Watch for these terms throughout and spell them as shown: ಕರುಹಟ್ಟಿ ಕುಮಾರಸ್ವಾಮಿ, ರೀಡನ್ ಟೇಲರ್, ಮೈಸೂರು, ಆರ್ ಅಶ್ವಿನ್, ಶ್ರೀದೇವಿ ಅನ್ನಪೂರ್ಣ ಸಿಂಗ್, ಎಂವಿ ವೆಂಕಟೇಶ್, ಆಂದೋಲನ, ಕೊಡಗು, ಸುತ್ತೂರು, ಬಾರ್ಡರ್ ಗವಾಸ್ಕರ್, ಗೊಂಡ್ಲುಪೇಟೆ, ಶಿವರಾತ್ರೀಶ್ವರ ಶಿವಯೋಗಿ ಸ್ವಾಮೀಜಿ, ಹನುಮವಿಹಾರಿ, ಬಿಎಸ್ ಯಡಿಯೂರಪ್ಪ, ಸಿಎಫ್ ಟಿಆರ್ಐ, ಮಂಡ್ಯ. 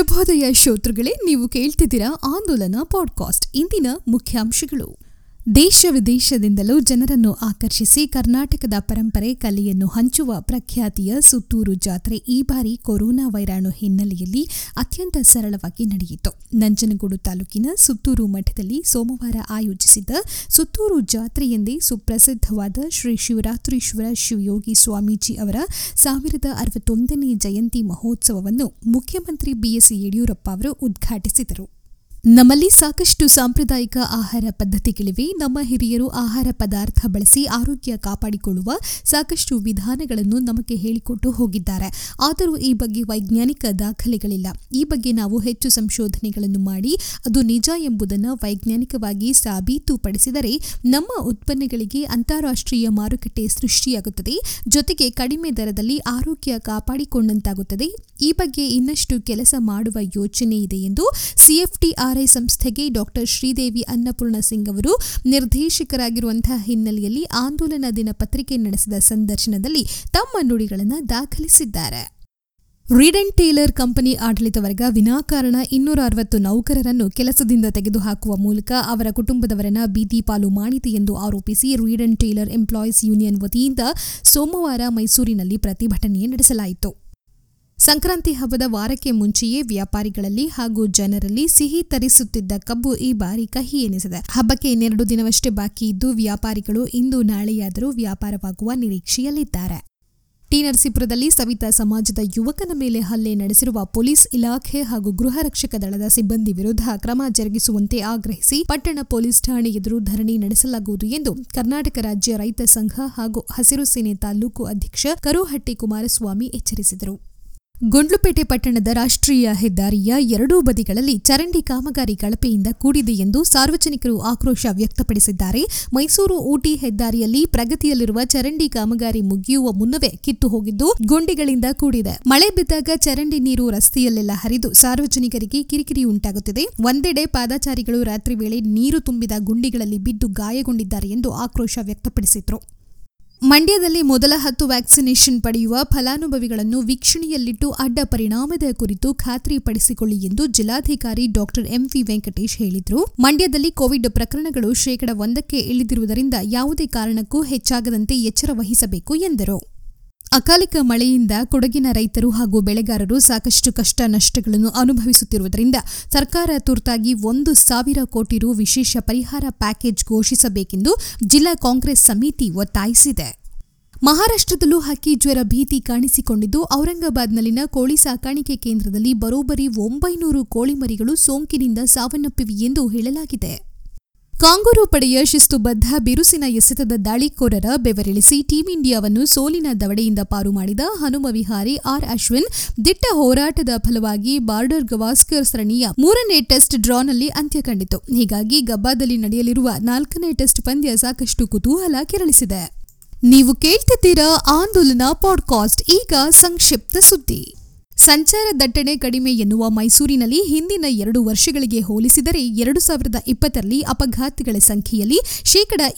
ಶುಭೋದಯ ಶ್ರೋತೃಗಳೇ, ನೀವು ಕೇಳ್ತಿದ್ದೀರಾ ಆಂದೋಲನ ಪಾಡ್ಕಾಸ್ಟ್. ಇಂದಿನ ಮುಖ್ಯಾಂಶಗಳು. ದೇಶ ವಿದೇಶದಿಂದಲೂ ಜನರನ್ನು ಆಕರ್ಷಿಸಿ ಕರ್ನಾಟಕದ ಪರಂಪರೆ ಕಲೆಯನ್ನು ಹಂಚುವ ಪ್ರಖ್ಯಾತಿಯ ಸುತ್ತೂರು ಜಾತ್ರೆ ಈ ಬಾರಿ ಕೊರೋನಾ ವೈರಾಣು ಹಿನ್ನೆಲೆಯಲ್ಲಿ ಅತ್ಯಂತ ಸರಳವಾಗಿ ನಡೆಯಿತು. ನಂಜನಗೂಡು ತಾಲೂಕಿನ ಸುತ್ತೂರು ಮಠದಲ್ಲಿ ಸೋಮವಾರ ಆಯೋಜಿಸಿದ್ದ ಸುತ್ತೂರು ಜಾತ್ರೆಯೆಂದೇ ಸುಪ್ರಸಿದ್ಧವಾದ ಶ್ರೀ ಶಿವರಾತ್ರೀಶ್ವರ ಶಿವಯೋಗಿ ಸ್ವಾಮೀಜಿ ಅವರ 1061ನೇ ಜಯಂತಿ ಮಹೋತ್ಸವವನ್ನು ಮುಖ್ಯಮಂತ್ರಿ ಬಿಎಸ್ ಯಡಿಯೂರಪ್ಪ ಅವರು ಉದ್ಘಾಟಿಸಿದರು. ನಮ್ಮಲ್ಲಿ ಸಾಕಷ್ಟು ಸಾಂಪ್ರದಾಯಿಕ ಆಹಾರ ಪದ್ಧತಿಗಳಿವೆ. ನಮ್ಮ ಹಿರಿಯರು ಆಹಾರ ಪದಾರ್ಥ ಬಳಸಿ ಆರೋಗ್ಯ ಕಾಪಾಡಿಕೊಳ್ಳುವ ಸಾಕಷ್ಟು ವಿಧಾನಗಳನ್ನು ನಮಗೆ ಹೇಳಿಕೊಟ್ಟು ಹೋಗಿದ್ದಾರೆ. ಆದರೂ ಈ ಬಗ್ಗೆ ವೈಜ್ಞಾನಿಕ ದಾಖಲೆಗಳಿಲ್ಲ. ಈ ಬಗ್ಗೆ ನಾವು ಹೆಚ್ಚು ಸಂಶೋಧನೆಗಳನ್ನು ಮಾಡಿ ಅದು ನಿಜ ಎಂಬುದನ್ನು ವೈಜ್ಞಾನಿಕವಾಗಿ ಸಾಬೀತುಪಡಿಸಿದರೆ ನಮ್ಮ ಉತ್ಪನ್ನಗಳಿಗೆ ಅಂತಾರಾಷ್ಟ್ರೀಯ ಮಾರುಕಟ್ಟೆ ಸೃಷ್ಟಿಯಾಗುತ್ತದೆ. ಜೊತೆಗೆ ಕಡಿಮೆ ದರದಲ್ಲಿ ಆರೋಗ್ಯ ಕಾಪಾಡಿಕೊಂಡಂತಾಗುತ್ತದೆ. ಈ ಬಗ್ಗೆ ಇನ್ನಷ್ಟು ಕೆಲಸ ಮಾಡುವ ಯೋಚನೆ ಇದೆ ಎಂದು ಸಿಎಫ್ ಟಿಆರ್ಐ ಸಂಸ್ಥೆಗೆ ಡಾಕ್ಟರ್ ಶ್ರೀದೇವಿ ಅನ್ನಪೂರ್ಣ ಸಿಂಗ್ ಅವರು ನಿರ್ದೇಶಕರಾಗಿರುವಂತಹ ಹಿನ್ನೆಲೆಯಲ್ಲಿ ಆಂದೋಲನ ದಿನ ಪತ್ರಿಕೆ ನಡೆಸಿದ ಸಂದರ್ಶನದಲ್ಲಿ ತಮ್ಮ ನುಡಿಗಳನ್ನು ದಾಖಲಿಸಿದ್ದಾರೆ. ರೀಡನ್ ಟೇಲರ್ ಕಂಪನಿ ಆಡಳಿತ ವರ್ಗ ವಿನಾಕಾರಣ 260 ನೌಕರರನ್ನು ಕೆಲಸದಿಂದ ತೆಗೆದುಹಾಕುವ ಮೂಲಕ ಅವರ ಕುಟುಂಬದವರನ್ನ ಬೀದಿ ಪಾಲು ಮಾಡಿದೆ ಎಂದು ಆರೋಪಿಸಿ ರೀಡನ್ ಟೇಲರ್ ಎಂಪ್ಲಾಯೀಸ್ ಯೂನಿಯನ್ ವತಿಯಿಂದ ಸೋಮವಾರ ಮೈಸೂರಿನಲ್ಲಿ ಪ್ರತಿಭಟನೆ ನಡೆಸಲಾಯಿತು. ಸಂಕ್ರಾಂತಿ ಹಬ್ಬದ ವಾರಕ್ಕೆ ಮುಂಚೆಯೇ ವ್ಯಾಪಾರಿಗಳಲ್ಲಿ ಹಾಗೂ ಜನರಲ್ಲಿ ಸಿಹಿ ತರಿಸುತ್ತಿದ್ದ ಕಬ್ಬು ಈ ಬಾರಿ ಕಹಿ ಎನಿಸಿದೆ. ಹಬ್ಬಕ್ಕೆ 2 ದಿನವಷ್ಟೇ ಬಾಕಿ ಇದ್ದು ವ್ಯಾಪಾರಿಗಳು ಇಂದು ನಾಳೆಯಾದರೂ ವ್ಯಾಪಾರವಾಗುವ ನಿರೀಕ್ಷೆಯಲ್ಲಿದ್ದಾರೆ. ಟಿ ನರಸೀಪುರದಲ್ಲಿ ಸವಿತಾ ಸಮಾಜದ ಯುವಕನ ಮೇಲೆ ಹಲ್ಲೆ ನಡೆಸಿರುವ ಪೊಲೀಸ್ ಇಲಾಖೆ ಹಾಗೂ ಗೃಹ ರಕ್ಷಕ ದಳದ ಸಿಬ್ಬಂದಿ ವಿರುದ್ಧ ಕ್ರಮ ಜರುಗಿಸುವಂತೆ ಆಗ್ರಹಿಸಿ ಪಟ್ಟಣ ಪೊಲೀಸ್ ಠಾಣೆ ಎದುರು ಧರಣಿ ನಡೆಸಲಾಗುವುದು ಎಂದು ಕರ್ನಾಟಕ ರಾಜ್ಯ ರೈತ ಸಂಘ ಹಾಗೂ ಹಸಿರು ಸೇನೆ ತಾಲೂಕು ಅಧ್ಯಕ್ಷ ಕರುಹಟ್ಟಿ ಕುಮಾರಸ್ವಾಮಿ ಎಚ್ಚರಿಸಿದರು. ಗೊಂಡ್ಲುಪೇಟೆ ಪಟ್ಟಣದ ರಾಷ್ಟ್ರೀಯ ಹೆದ್ದಾರಿಯ 2 ಬದಿಗಳಲ್ಲಿ ಚರಂಡಿ ಕಾಮಗಾರಿ ಕಳಪೆಯಿಂದ ಕೂಡಿದೆ ಎಂದು ಸಾರ್ವಜನಿಕರು ಆಕ್ರೋಶ ವ್ಯಕ್ತಪಡಿಸಿದ್ದಾರೆ. ಮೈಸೂರು ಊಟಿ ಹೆದ್ದಾರಿಯಲ್ಲಿ ಪ್ರಗತಿಯಲ್ಲಿರುವ ಚರಂಡಿ ಕಾಮಗಾರಿ ಮುಗಿಯುವ ಮುನ್ನವೇ ಕಿತ್ತು ಹೋಗಿದ್ದು ಗುಂಡಿಗಳಿಂದ ಕೂಡಿದೆ. ಮಳೆ ಬಿದ್ದಾಗ ಚರಂಡಿ ನೀರು ರಸ್ತೆಯಲ್ಲೆಲ್ಲ ಹರಿದು ಸಾರ್ವಜನಿಕರಿಗೆ ಕಿರಿಕಿರಿ ಉಂಟಾಗುತ್ತಿದೆ. ಒಂದೆಡೆ ಪಾದಚಾರಿಗಳು ರಾತ್ರಿ ವೇಳೆ ನೀರು ತುಂಬಿದ ಗುಂಡಿಗಳಲ್ಲಿ ಬಿದ್ದು ಗಾಯಗೊಂಡಿದ್ದಾರೆ ಎಂದು ಆಕ್ರೋಶ ವ್ಯಕ್ತಪಡಿಸಿದರು. ಮಂಡ್ಯದಲ್ಲಿ ಮೊದಲ 10 ವ್ಯಾಕ್ಸಿನೇಷನ್ ಪಡೆಯುವ ಫಲಾನುಭವಿಗಳನ್ನು ವೀಕ್ಷಣೆಯಲ್ಲಿಟ್ಟು ಅಡ್ಡ ಪರಿಣಾಮದ ಕುರಿತು ಖಾತ್ರಿಪಡಿಸಿಕೊಳ್ಳಿ ಎಂದು ಜಿಲ್ಲಾಧಿಕಾರಿ ಡಾಕ್ಟರ್ ಎಂವಿ ವೆಂಕಟೇಶ್ ಹೇಳಿದರು. ಮಂಡ್ಯದಲ್ಲಿ ಕೋವಿಡ್ ಪ್ರಕರಣಗಳು 1% ಇಳಿದಿರುವುದರಿಂದ ಯಾವುದೇ ಕಾರಣಕ್ಕೂ ಹೆಚ್ಚಾಗದಂತೆ ಎಚ್ಚರ ವಹಿಸಬೇಕು ಎಂದರು. ಅಕಾಲಿಕ ಮಳೆಯಿಂದ ಕೊಡಗಿನ ರೈತರು ಹಾಗೂ ಬೆಳೆಗಾರರು ಸಾಕಷ್ಟು ಕಷ್ಟ ನಷ್ಟಗಳನ್ನು ಅನುಭವಿಸುತ್ತಿರುವುದರಿಂದ ಸರ್ಕಾರ ತುರ್ತಾಗಿ 1,000 ಕೋಟಿ ರೂ ವಿಶೇಷ ಪರಿಹಾರ ಪ್ಯಾಕೇಜ್ ಘೋಷಿಸಬೇಕೆಂದು ಜಿಲ್ಲಾ ಕಾಂಗ್ರೆಸ್ ಸಮಿತಿ ಒತ್ತಾಯಿಸಿದೆ. ಮಹಾರಾಷ್ಟ್ರದಲ್ಲೂ ಹಕ್ಕಿ ಜ್ವರ ಭೀತಿ ಕಾಣಿಸಿಕೊಂಡಿದ್ದು, ಔರಂಗಾಬಾದ್ನಲ್ಲಿನ ಕೋಳಿ ಸಾಕಾಣಿಕೆ ಕೇಂದ್ರದಲ್ಲಿ ಬರೋಬ್ಬರಿ 900 ಕೋಳಿಮರಿಗಳು ಸೋಂಕಿನಿಂದ ಸಾವನ್ನಪ್ಪಿವೆ ಎಂದು ಹೇಳಲಾಗಿದೆ. ಕಾಂಗೂರು ಪಡೆಯ ಶಿಸ್ತುಬದ್ಧ ಬಿರುಸಿನ ಎಸೆತದ ದಾಳಿಕೋರರ ಬೆವರಿಳಿಸಿ ಟೀಂ ಇಂಡಿಯಾವನ್ನು ಸೋಲಿನ ದವಡೆಯಿಂದ ಪಾರು ಮಾಡಿದ ಹನುಮವಿಹಾರಿ ಆರ್ ಅಶ್ವಿನ್ ದಿಟ್ಟ ಹೋರಾಟದ ಫಲವಾಗಿ ಬಾರ್ಡರ್ ಗವಾಸ್ಕರ್ ಸರಣಿಯ 3ನೇ ಟೆಸ್ಟ್ ಡ್ರಾನಲ್ಲಿ ಅಂತ್ಯ ಕಂಡಿತು. ಹೀಗಾಗಿ ಗಬ್ಬಾದಲ್ಲಿ ನಡೆಯಲಿರುವ 4ನೇ ಟೆಸ್ಟ್ ಪಂದ್ಯ ಸಾಕಷ್ಟು ಕುತೂಹಲ ಕೆರಳಿಸಿದೆ. ನೀವು ಕೇಳ್ತಿದ್ದೀರಾ ಆಂದೋಲನ ಪಾಡ್ಕಾಸ್ಟ್. ಈಗ ಸಂಕ್ಷಿಪ್ತ ಸುದ್ದಿ. ಸಂಚಾರ ದಟ್ಟಣೆ ಕಡಿಮೆ ಎನ್ನುವ ಮೈಸೂರಿನಲ್ಲಿ ಹಿಂದಿನ 2 ವರ್ಷಗಳಿಗೆ ಹೋಲಿಸಿದರೆ 2020ರಲ್ಲಿ ಅಪಘಾತಗಳ ಸಂಖ್ಯೆಯಲ್ಲಿ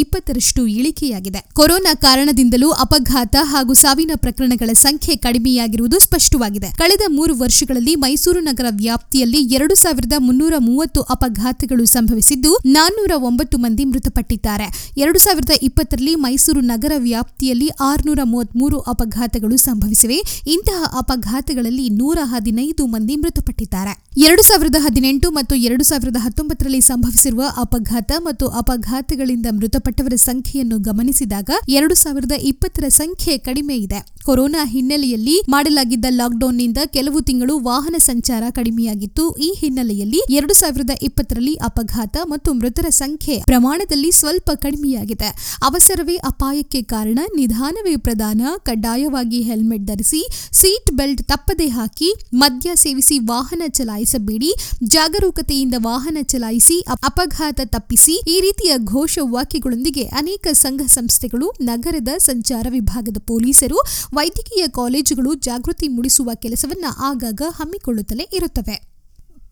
20% ಇಳಿಕೆಯಾಗಿದೆ. ಕೊರೋನಾ ಕಾರಣದಿಂದಲೂ ಅಪಘಾತ ಹಾಗೂ ಸಾವಿನ ಪ್ರಕರಣಗಳ ಸಂಖ್ಯೆ ಕಡಿಮೆಯಾಗಿರುವುದು ಸ್ಪಷ್ಟವಾಗಿದೆ. ಕಳೆದ 3 ವರ್ಷಗಳಲ್ಲಿ ಮೈಸೂರು ನಗರ ವ್ಯಾಪ್ತಿಯಲ್ಲಿ 2330 ಅಪಘಾತಗಳು ಸಂಭವಿಸಿದ್ದು 409 ಮಂದಿ ಮೃತಪಟ್ಟಿದ್ದಾರೆ. 2020ರಲ್ಲಿ ಮೈಸೂರು ನಗರ ವ್ಯಾಪ್ತಿಯಲ್ಲಿ 633 ಅಪಘಾತಗಳು ಸಂಭವಿಸಿವೆ. ಇಂತಹ ಅಪಘಾತಗಳಲ್ಲಿ 115 ಮಂದಿ ಮೃತಪಟ್ಟಿದ್ದಾರೆ. 2018 ಮತ್ತು 2019ರಲ್ಲಿ ಸಂಭವಿಸಿರುವ ಅಪಘಾತ ಮತ್ತು ಅಪಘಾತಗಳಿಂದ ಮೃತಪಟ್ಟವರ ಸಂಖ್ಯೆಯನ್ನು ಗಮನಿಸಿದಾಗ 2020ರ ಸಂಖ್ಯೆ ಕಡಿಮೆ ಇದೆ. ಕೊರೋನಾ ಹಿನ್ನೆಲೆಯಲ್ಲಿ ಮಾಡಲಾಗಿದ್ದ ಲಾಕ್ಡೌನ್ನಿಂದ ಕೆಲವು ತಿಂಗಳು ವಾಹನ ಸಂಚಾರ ಕಡಿಮೆಯಾಗಿತ್ತು. ಈ ಹಿನ್ನೆಲೆಯಲ್ಲಿ 2020ರಲ್ಲಿ ಅಪಘಾತ ಮತ್ತು ಮೃತರ ಸಂಖ್ಯೆ ಪ್ರಮಾಣದಲ್ಲಿ ಸ್ವಲ್ಪ ಕಡಿಮೆಯಾಗಿದೆ. ಅವಸರವೇ ಅಪಾಯಕ್ಕೆ ಕಾರಣ, ನಿಧಾನವೇ ಪ್ರಧಾನ. ಕಡ್ಡಾಯವಾಗಿ ಹೆಲ್ಮೆಟ್ ಧರಿಸಿ, ಸೀಟ್ ಬೆಲ್ಟ್ ತಪ್ಪದೆ ಹಾಕಿ, ಮದ್ಯ ಸೇವಿಸಿ ವಾಹನ ಚಲಾಯಿಸಬೇಡಿ, ಜಾಗರೂಕತೆಯಿಂದ ವಾಹನ ಚಲಾಯಿಸಿ, ಅಪಘಾತ ತಪ್ಪಿಸಿ. ಈ ರೀತಿಯ ಘೋಷ ವಾಕ್ಯಗಳೊಂದಿಗೆ ಅನೇಕ ಸಂಘ ಸಂಸ್ಥೆಗಳು, ನಗರದ ಸಂಚಾರ ವಿಭಾಗದ ಪೊಲೀಸರು, ವೈದ್ಯಕೀಯ ಕಾಲೇಜುಗಳು ಜಾಗೃತಿ ಮೂಡಿಸುವ ಕೆಲಸವನ್ನ ಆಗಾಗ ಹಮ್ಮಿಕೊಳ್ಳುತ್ತಲೇ ಇರುತ್ತವೆ.